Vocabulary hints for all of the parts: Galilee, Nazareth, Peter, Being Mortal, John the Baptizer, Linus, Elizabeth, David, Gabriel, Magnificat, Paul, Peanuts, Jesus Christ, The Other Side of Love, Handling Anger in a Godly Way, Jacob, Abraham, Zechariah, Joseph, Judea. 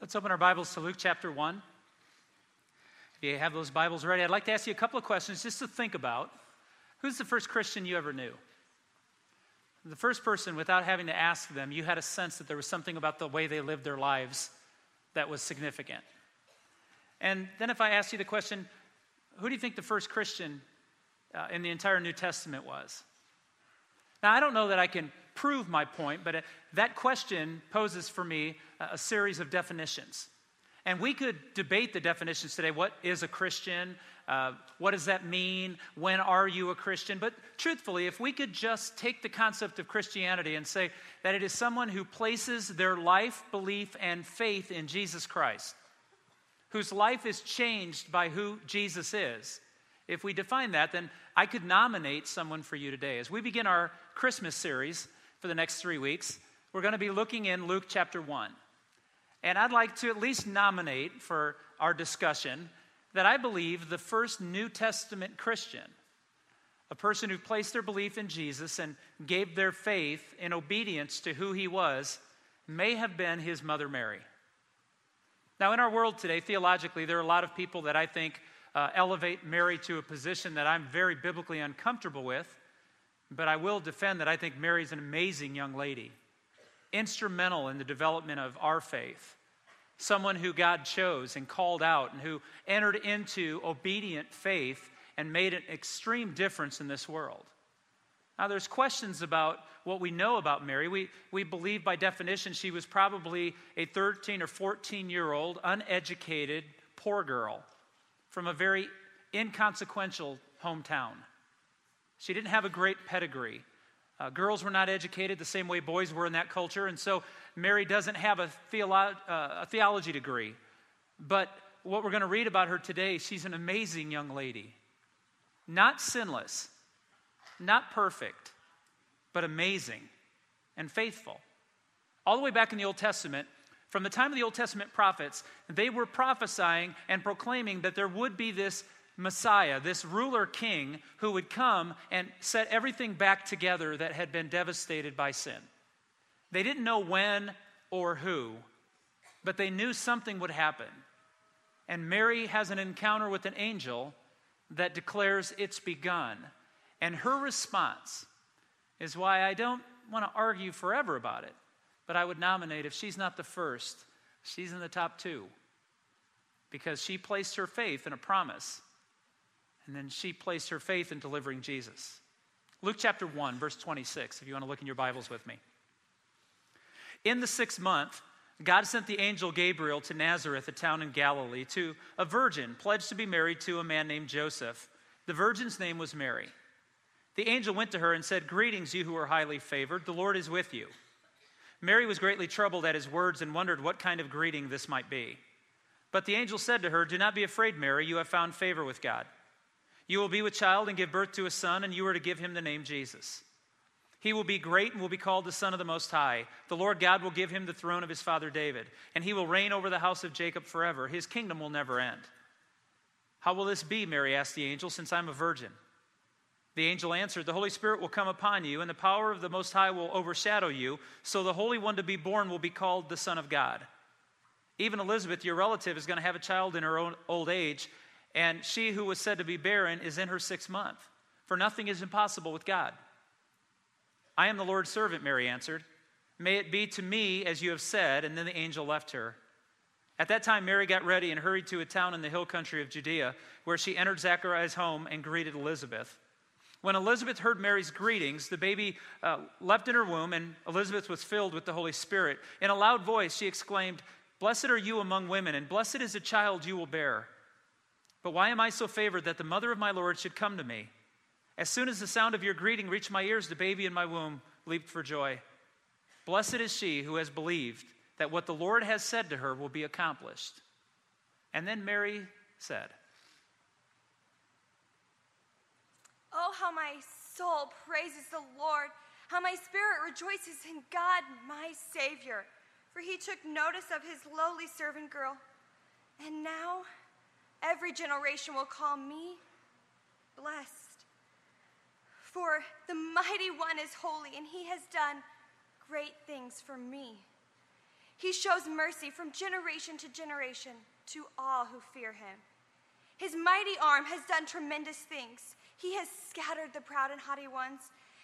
Let's open our Bibles to Luke chapter 1. If you have those Bibles ready, I'd like to ask you a couple of questions just to think about. Who's the first Christian you ever knew? The first person, without having to ask them, you had a sense that there was something about the way they lived their lives that was significant. And then if I asked you the question, who do you think the first Christian in the entire New Testament was? Now, I don't know that I can prove my point, but that question poses for me a series of definitions. And we could debate the definitions today. What is a Christian? What does that mean? When are you a Christian? But truthfully, if we could just take the concept of Christianity and say that it is someone who places their life, belief, and faith in Jesus Christ, whose life is changed by who Jesus is. If we define that, then I could nominate someone for you today. As we begin our Christmas series for the next 3 weeks, we're going to be looking in Luke chapter 1. And I'd like to at least nominate for our discussion that I believe the first New Testament Christian, a person who placed their belief in Jesus and gave their faith in obedience to who he was, may have been his mother Mary. Now, in our world today, theologically, there are a lot of people that I think elevate Mary to a position that I'm very biblically uncomfortable with, but I will defend that I think Mary's an amazing young lady, instrumental in the development of our faith, someone who God chose and called out and who entered into obedient faith and made an extreme difference in this world. Now, there's questions about what we know about Mary. We believe by definition she was probably a 13 or 14-year-old, uneducated, poor girl from a very inconsequential hometown. She didn't have a great pedigree. Girls were not educated the same way boys were in that culture, and so Mary doesn't have a theology degree. But what we're going to read about her today, she's an amazing young lady. Not sinless, not perfect, but amazing and faithful. All the way back in the Old Testament, from the time of the Old Testament prophets, they were prophesying and proclaiming that there would be this Messiah, this ruler king who would come and set everything back together that had been devastated by sin. They didn't know when or who, but they knew something would happen. And Mary has an encounter with an angel that declares it's begun. And her response is why I don't want to argue forever about it. But I would nominate, if she's not the first, she's in the top two, because she placed her faith in a promise, and then she placed her faith in delivering Jesus. Luke chapter 1, verse 26, if you want to look in your Bibles with me. In the 6th month, God sent the angel Gabriel to Nazareth, a town in Galilee, to a virgin pledged to be married to a man named Joseph. The virgin's name was Mary. The angel went to her and said, "Greetings, you who are highly favored. The Lord is with you." Mary was greatly troubled at his words and wondered what kind of greeting this might be. But the angel said to her, "Do not be afraid, Mary, you have found favor with God. You will be with child and give birth to a son, and you are to give him the name Jesus. He will be great and will be called the Son of the Most High. The Lord God will give him the throne of his father David, and he will reign over the house of Jacob forever. His kingdom will never end." "How will this be?" Mary asked the angel, "since I'm a virgin." The angel answered, "The Holy Spirit will come upon you, and the power of the Most High will overshadow you, so the Holy One to be born will be called the Son of God. Even Elizabeth, your relative, is going to have a child in her own old age, and she who was said to be barren is in her 6th month, for nothing is impossible with God." "I am the Lord's servant," Mary answered. "May it be to me as you have said," and then the angel left her. At that time, Mary got ready and hurried to a town in the hill country of Judea, where she entered Zechariah's home and greeted Elizabeth. When Elizabeth heard Mary's greetings, the baby leapt in her womb, and Elizabeth was filled with the Holy Spirit. In a loud voice, she exclaimed, "Blessed are you among women, and blessed is the child you will bear. But why am I so favored that the mother of my Lord should come to me? As soon as the sound of your greeting reached my ears, the baby in my womb leaped for joy. Blessed is she who has believed that what the Lord has said to her will be accomplished." And then Mary said, "Oh, how my soul praises the Lord, how my spirit rejoices in God, my Savior, for he took notice of his lowly servant girl. And now every generation will call me blessed, for the mighty one is holy, and he has done great things for me. He shows mercy from generation to generation to all who fear him. His mighty arm has done tremendous things. He has scattered the proud and haughty ones,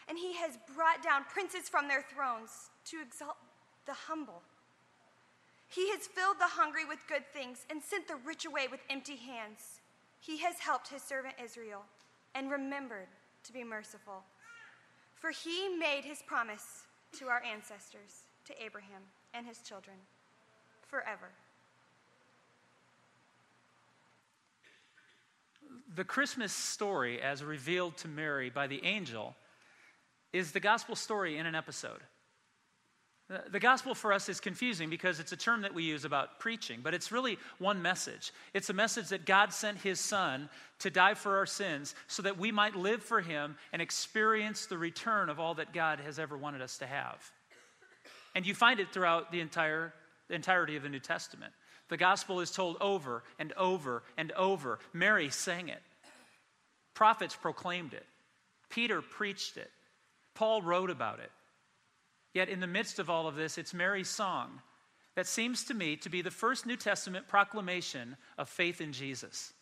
and he has brought down princes from their thrones to exalt the humble. He has filled the hungry with good things and sent the rich away with empty hands. He has helped his servant Israel and remembered to be merciful. For he made his promise to our ancestors, to Abraham and his children, forever. The Christmas story, as revealed to Mary by the angel, is the gospel story in an episode. The gospel for us is confusing because it's a term that we use about preaching, but it's really one message. It's a message that God sent his son to die for our sins so that we might live for him and experience the return of all that God has ever wanted us to have. And you find it throughout the entirety of the New Testament. The gospel is told over and over and over. Mary sang it. Prophets proclaimed it. Peter preached it. Paul wrote about it. Yet in the midst of all of this, it's Mary's song that seems to me to be the first New Testament proclamation of faith in Jesus,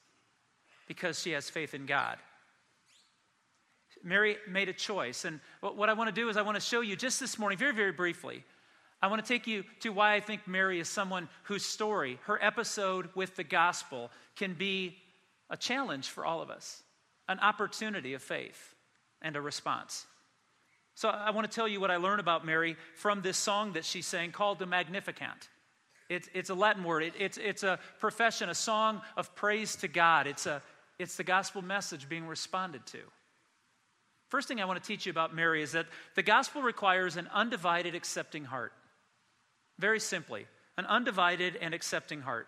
because she has faith in God. Mary made a choice, and what I want to do is I want to show you just this morning, very, very briefly, I want to take you to why I think Mary is someone whose story, her episode with the gospel, can be a challenge for all of us, an opportunity of faith and a response. So I want to tell you what I learned about Mary from this song that she sang called the Magnificat. It's a Latin word. It's a profession, a song of praise to God. It's the gospel message being responded to. First thing I want to teach you about Mary is that the gospel requires an undivided, accepting heart. Very simply, an undivided and accepting heart.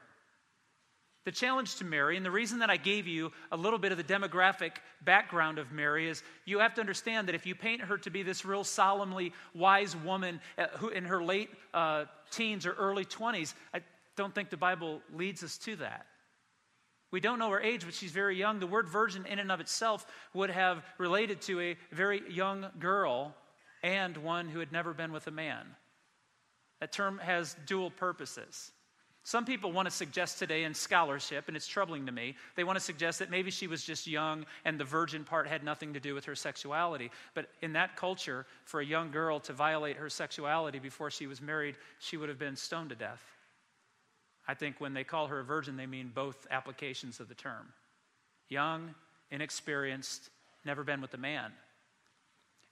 The challenge to Mary, and the reason that I gave you a little bit of the demographic background of Mary, is you have to understand that if you paint her to be this real solemnly wise woman who in her late teens or early 20s, I don't think the Bible leads us to that. We don't know her age, but she's very young. The word virgin in and of itself would have related to a very young girl and one who had never been with a man. That term has dual purposes. Some people want to suggest today in scholarship, and it's troubling to me, they want to suggest that maybe she was just young and the virgin part had nothing to do with her sexuality. But in that culture, for a young girl to violate her sexuality before she was married, she would have been stoned to death. I think when they call her a virgin, they mean both applications of the term. Young, inexperienced, never been with a man.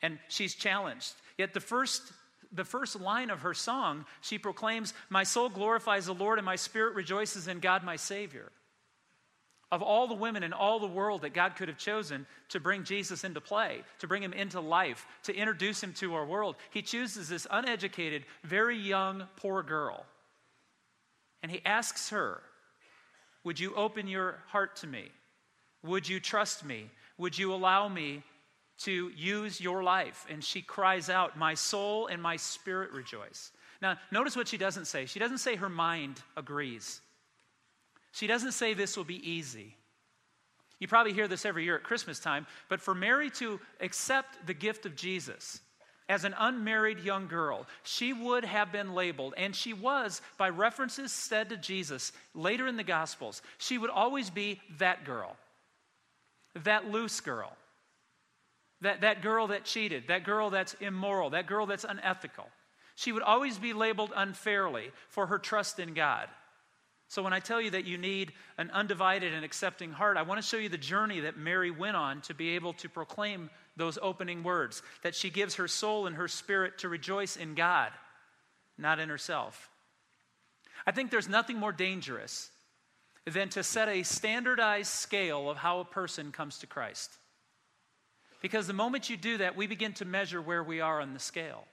And she's challenged. Yet the first line of her song, she proclaims, "My soul glorifies the Lord and my spirit rejoices in God my Savior." Of all the women in all the world that God could have chosen to bring Jesus into play, to bring him into life, to introduce him to our world, he chooses this uneducated, very young, poor girl. And he asks her, "Would you open your heart to me? Would you trust me? Would you allow me to use your life?" And she cries out, "My soul and my spirit rejoice." Now, notice what she doesn't say. She doesn't say her mind agrees. She doesn't say this will be easy. You probably hear this every year at Christmas time, but for Mary to accept the gift of Jesus as an unmarried young girl, she would have been labeled, and she was, by references said to Jesus later in the Gospels, she would always be that girl, that loose girl. That girl that cheated, that girl that's immoral, that girl that's unethical. She would always be labeled unfairly for her trust in God. So when I tell you that you need an undivided and accepting heart, I want to show you the journey that Mary went on to be able to proclaim those opening words, that she gives her soul and her spirit to rejoice in God, not in herself. I think there's nothing more dangerous than to set a standardized scale of how a person comes to Christ. Because the moment you do that, we begin to measure where we are on the scale.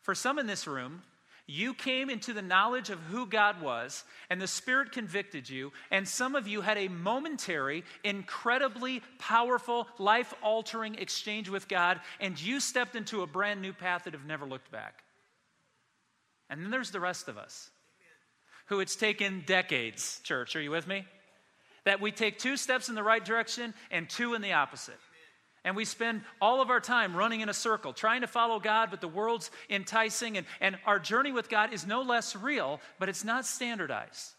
For some in this room, you came into the knowledge of who God was, and the Spirit convicted you, and some of you had a momentary, incredibly powerful, life-altering exchange with God, and you stepped into a brand new path that have never looked back. And then there's the rest of us, who it's taken decades, church, are you with me? That we take two steps in the right direction and two in the opposite. And we spend all of our time running in a circle, trying to follow God, but the world's enticing. And our journey with God is no less real, but it's not standardized.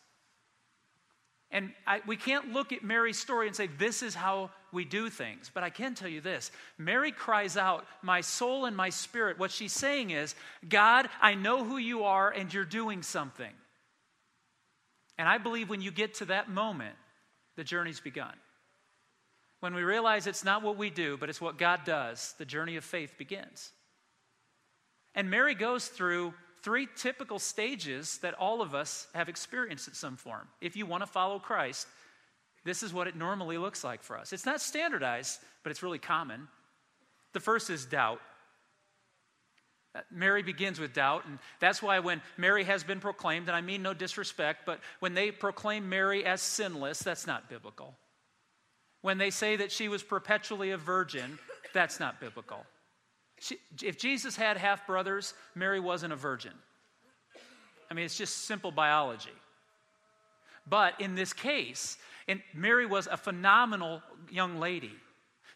And we can't look at Mary's story and say, this is how we do things. But I can tell you this. Mary cries out, my soul and my spirit. What she's saying is, God, I know who you are, and you're doing something. And I believe when you get to that moment, the journey's begun. When we realize it's not what we do, but it's what God does, the journey of faith begins. And Mary goes through three typical stages that all of us have experienced in some form. If you want to follow Christ, this is what it normally looks like for us. It's not standardized, but it's really common. The first is doubt. Mary begins with doubt, and that's why when Mary has been proclaimed, and I mean no disrespect, but when they proclaim Mary as sinless, that's not biblical. When they say that she was perpetually a virgin, that's not biblical. If Jesus had half-brothers, Mary wasn't a virgin. I mean, it's just simple biology. But in this case, Mary was a phenomenal young lady.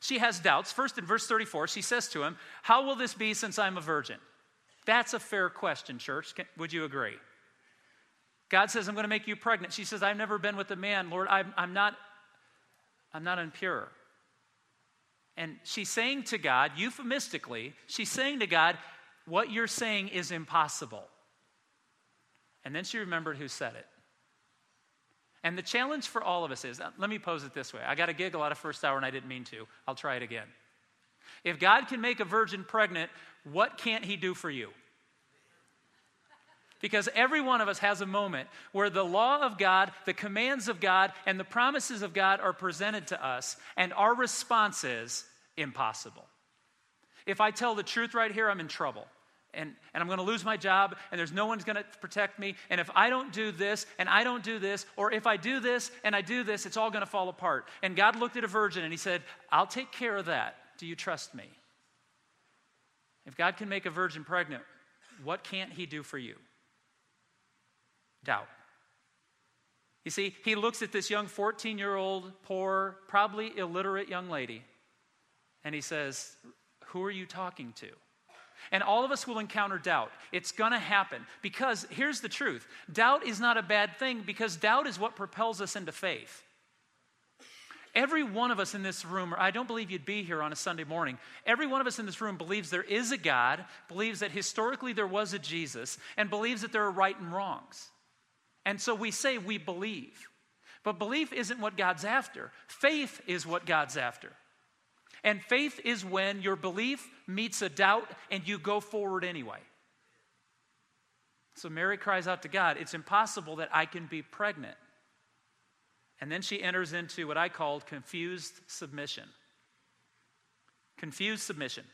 She has doubts. First, in verse 34, she says to him, "How will this be since I'm a virgin?" That's a fair question, church. Would you agree? God says, "I'm going to make you pregnant." She says, "I've never been with a man, Lord. I'm not impure." And she's saying to God, euphemistically, she's saying to God, what you're saying is impossible. And then she remembered who said it. And the challenge for all of us is, let me pose it this way. I got a giggle out of first hour and I didn't mean to. I'll try it again. If God can make a virgin pregnant, what can't he do for you? Because every one of us has a moment where the law of God, the commands of God, and the promises of God are presented to us, and our response is impossible. If I tell the truth right here, I'm in trouble, and I'm going to lose my job, and there's no one's going to protect me, and if I don't do this, and I don't do this, or if I do this, and I do this, it's all going to fall apart. And God looked at a virgin, and he said, I'll take care of that. Do you trust me? If God can make a virgin pregnant, what can't he do for you? Doubt. You see, he looks at this young 14-year-old, poor, probably illiterate young lady, and he says, who are you talking to? And all of us will encounter doubt. It's going to happen because here's the truth. Doubt is not a bad thing because doubt is what propels us into faith. Every one of us in this room, or I don't believe you'd be here on a Sunday morning, every one of us in this room believes there is a God, believes that historically there was a Jesus, and believes that there are right and wrongs. And so we say we believe. But belief isn't what God's after. Faith is what God's after. And faith is when your belief meets a doubt and you go forward anyway. So Mary cries out to God, it's impossible that I can be pregnant. And then she enters into what I called confused submission. Confused submission.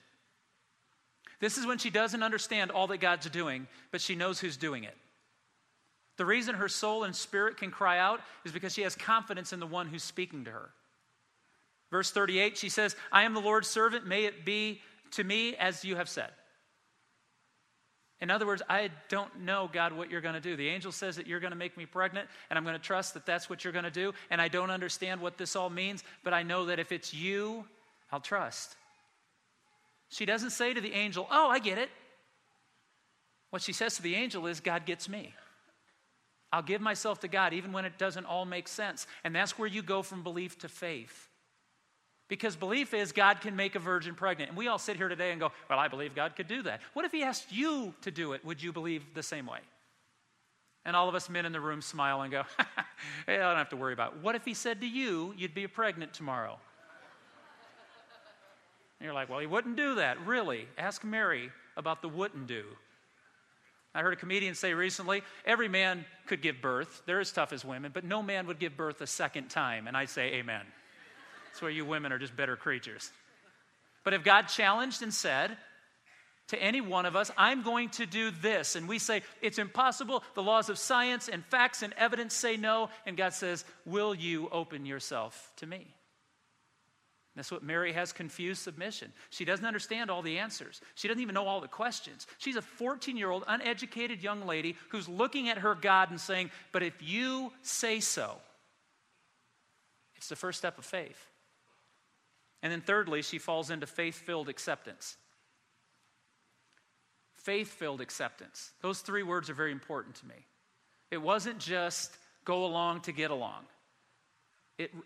This is when she doesn't understand all that God's doing, but she knows who's doing it. The reason her soul and spirit can cry out is because she has confidence in the one who's speaking to her. Verse 38, she says, I am the Lord's servant, may it be to me as you have said. In other words, I don't know, God, what you're going to do. The angel says that you're going to make me pregnant, and I'm going to trust that that's what you're going to do, and I don't understand what this all means, but I know that if it's you, I'll trust. She doesn't say to the angel, oh, I get it. What she says to the angel is, God gets me. I'll give myself to God even when it doesn't all make sense. And that's where you go from belief to faith. Because belief is God can make a virgin pregnant. And we all sit here today and go, well, I believe God could do that. What if he asked you to do it? Would you believe the same way? And all of us men in the room smile and go, hey, I don't have to worry about it. What if he said to you, you'd be pregnant tomorrow? And you're like, well, he wouldn't do that. Really? Ask Mary about the wouldn't do. I heard a comedian say recently, every man could give birth. They're as tough as women, but no man would give birth a second time. And I say amen. That's where you women are just better creatures. But if God challenged and said to any one of us, I'm going to do this, and we say, it's impossible, the laws of science and facts and evidence say no, and God says, will you open yourself to me? That's what Mary has, confused submission. She doesn't understand all the answers. She doesn't even know all the questions. She's a 14-year-old, uneducated young lady who's looking at her God and saying, but if you say so, it's the first step of faith. And then thirdly, she falls into faith-filled acceptance. Faith-filled acceptance. Those three words are very important to me. It wasn't just go along to get along.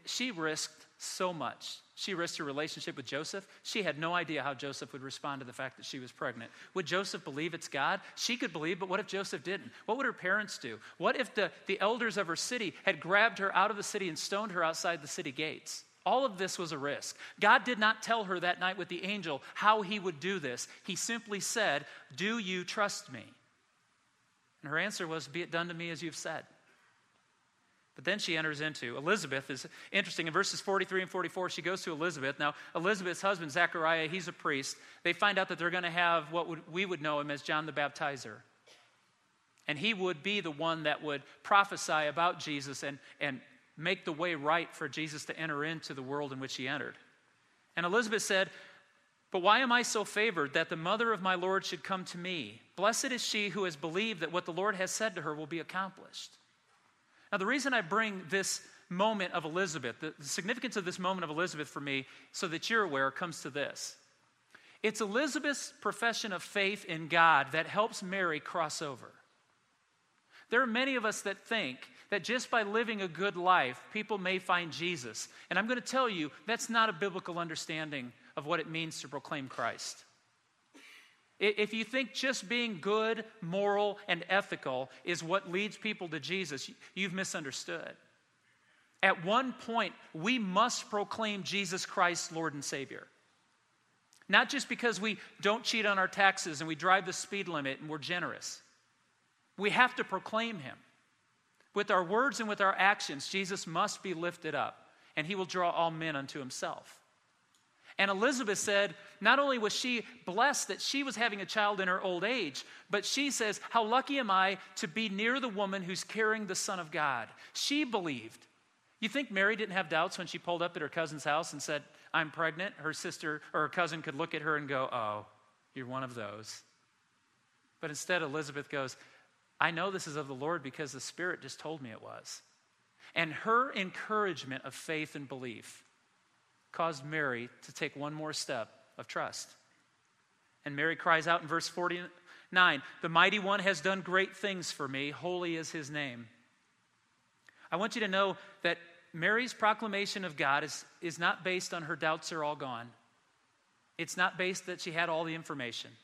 She risked so much. She risked her relationship with Joseph. She had no idea how Joseph would respond to the fact that she was pregnant. Would Joseph believe it's God? She could believe, but what if Joseph didn't? What would her parents do? What if the elders of her city had grabbed her out of the city and stoned her outside the city gates? All of this was a risk. God did not tell her that night with the angel how he would do this. He simply said, "Do you trust me?" And her answer was, "Be it done to me as you've said." But then she enters into, Elizabeth is interesting. In verses 43 and 44, she goes to Elizabeth. Now, Elizabeth's husband, Zechariah, he's a priest. They find out that they're going to have we would know him as John the Baptizer. And he would be the one that would prophesy about Jesus and make the way right for Jesus to enter into the world in which he entered. And Elizabeth said, "But why am I so favored that the mother of my Lord should come to me? Blessed is she who has believed that what the Lord has said to her will be accomplished." Now, the reason I bring this moment of Elizabeth, the significance of this moment of Elizabeth for me, so that you're aware, comes to this. It's Elizabeth's profession of faith in God that helps Mary cross over. There are many of us that think that just by living a good life, people may find Jesus. And I'm going to tell you, that's not a biblical understanding of what it means to proclaim Christ. If you think just being good, moral, and ethical is what leads people to Jesus, you've misunderstood. At one point, we must proclaim Jesus Christ, Lord and Savior. Not just because we don't cheat on our taxes and we drive the speed limit and we're generous. We have to proclaim him. With our words and with our actions, Jesus must be lifted up, and he will draw all men unto himself. And Elizabeth said, not only was she blessed that she was having a child in her old age, but she says, "How lucky am I to be near the woman who's carrying the Son of God." She believed. You think Mary didn't have doubts when she pulled up at her cousin's house and said, "I'm pregnant"? Her sister or her cousin could look at her and go, "Oh, you're one of those." But instead, Elizabeth goes, "I know this is of the Lord because the Spirit just told me it was." And her encouragement of faith and belief caused Mary to take one more step of trust. And Mary cries out in verse 49, "The mighty one has done great things for me. Holy is his name." I want you to know that Mary's proclamation of God is not based on her doubts are all gone. It's not based that she had all the information.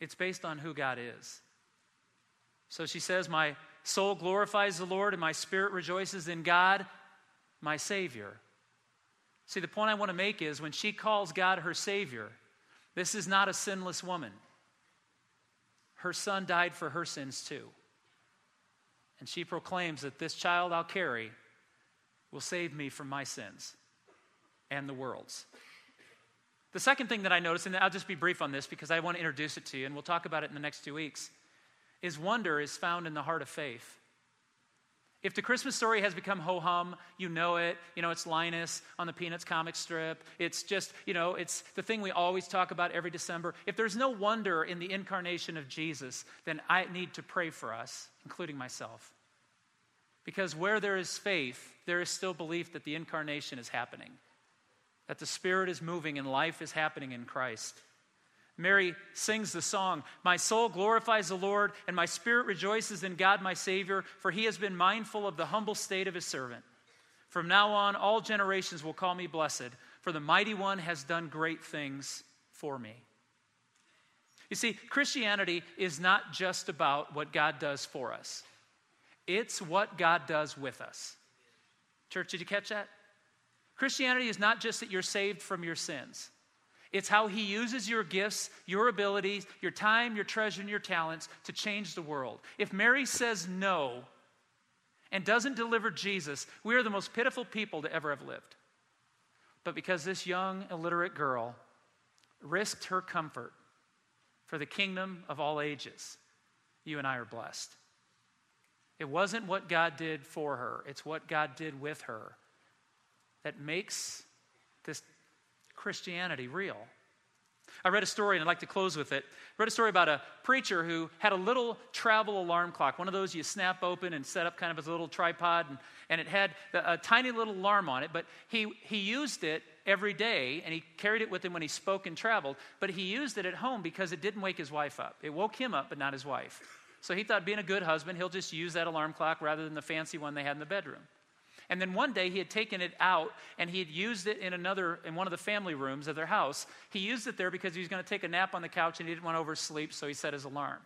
It's based on who God is. So she says, "My soul glorifies the Lord, and my spirit rejoices in God, my Savior." See, the point I want to make is when she calls God her Savior, this is not a sinless woman. Her son died for her sins too. And she proclaims that this child I'll carry will save me from my sins and the world's. The second thing that I noticed, and I'll just be brief on this because I want to introduce it to you, and we'll talk about it in the next 2 weeks, is wonder is found in the heart of faith. If the Christmas story has become ho-hum, you know it. You know, it's Linus on the Peanuts comic strip. It's just, you know, it's the thing we always talk about every December. If there's no wonder in the incarnation of Jesus, then I need to pray for us, including myself. Because where there is faith, there is still belief that the incarnation is happening, that the Spirit is moving and life is happening in Christ. Mary sings the song, "My soul glorifies the Lord, and my spirit rejoices in God my Savior, for he has been mindful of the humble state of his servant. From now on, all generations will call me blessed, for the mighty one has done great things for me." You see, Christianity is not just about what God does for us. It's what God does with us. Church, did you catch that? Christianity is not just that you're saved from your sins. It's how he uses your gifts, your abilities, your time, your treasure, and your talents to change the world. If Mary says no and doesn't deliver Jesus, we are the most pitiful people to ever have lived. But because this young, illiterate girl risked her comfort for the kingdom of all ages, you and I are blessed. It wasn't what God did for her. It's what God did with her that makes this Christianity real. I read a story, and I'd like to close with it. I read a story about a preacher who had a little travel alarm clock, one of those you snap open and set up kind of as a little tripod, and it had a tiny little alarm on it, but he used it every day, and he carried it with him when he spoke and traveled, but he used it at home because it didn't wake his wife up. It woke him up, but not his wife. So he thought, being a good husband, he'll just use that alarm clock rather than the fancy one they had in the bedroom. And then one day he had taken it out and he had used it in one of the family rooms of their house. He used it there because he was going to take a nap on the couch and he didn't want to oversleep, so he set his alarm.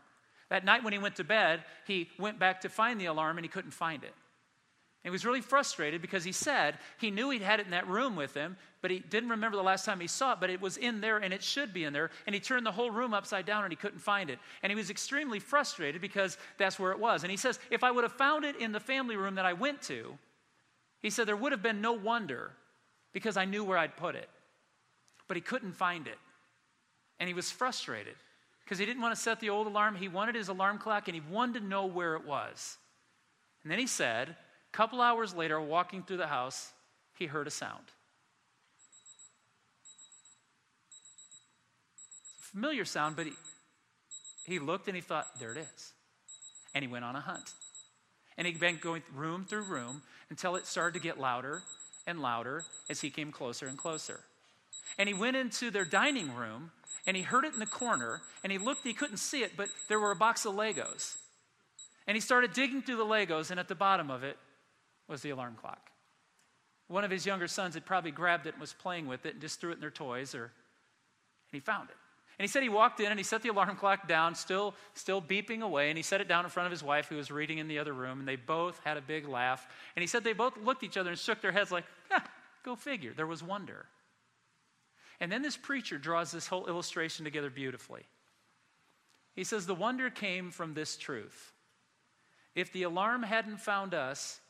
That night when he went to bed, he went back to find the alarm and he couldn't find it. And he was really frustrated because he said he knew he'd had it in that room with him, but he didn't remember the last time he saw it, but it was in there and it should be in there. And he turned the whole room upside down and he couldn't find it. And he was extremely frustrated because that's where it was. And he says, if I would have found it in the family room that I went to, he said, there would have been no wonder because I knew where I'd put it. But he couldn't find it. And he was frustrated because he didn't want to set the old alarm. He wanted his alarm clock and he wanted to know where it was. And then he said, a couple hours later, walking through the house, he heard a sound. It's a familiar sound, but he looked and he thought, there it is. And he went on a hunt. And he'd been going room through room until it started to get louder and louder as he came closer and closer. And he went into their dining room and he heard it in the corner and he looked, he couldn't see it, but there were a box of Legos. And he started digging through the Legos, and at the bottom of it was the alarm clock. One of his younger sons had probably grabbed it and was playing with it and just threw it in their toys, and he found it. And he said he walked in and he set the alarm clock down, still beeping away, and he set it down in front of his wife who was reading in the other room, and they both had a big laugh. And he said they both looked at each other and shook their heads like, go figure. There was wonder. And then this preacher draws this whole illustration together beautifully. He says the wonder came from this truth. If the alarm hadn't found us,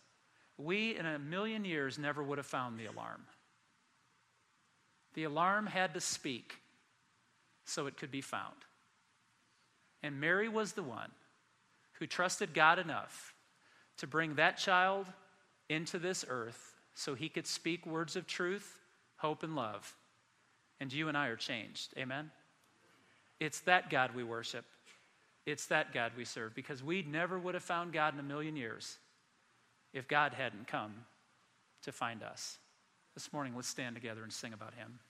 we in a million years never would have found the alarm. The alarm had to speak so it could be found. And Mary was the one who trusted God enough to bring that child into this earth so he could speak words of truth, hope, and love. And you and I are changed. Amen? It's that God we worship. It's that God we serve, because we never would have found God in a million years if God hadn't come to find us. This morning, let's stand together and sing about him.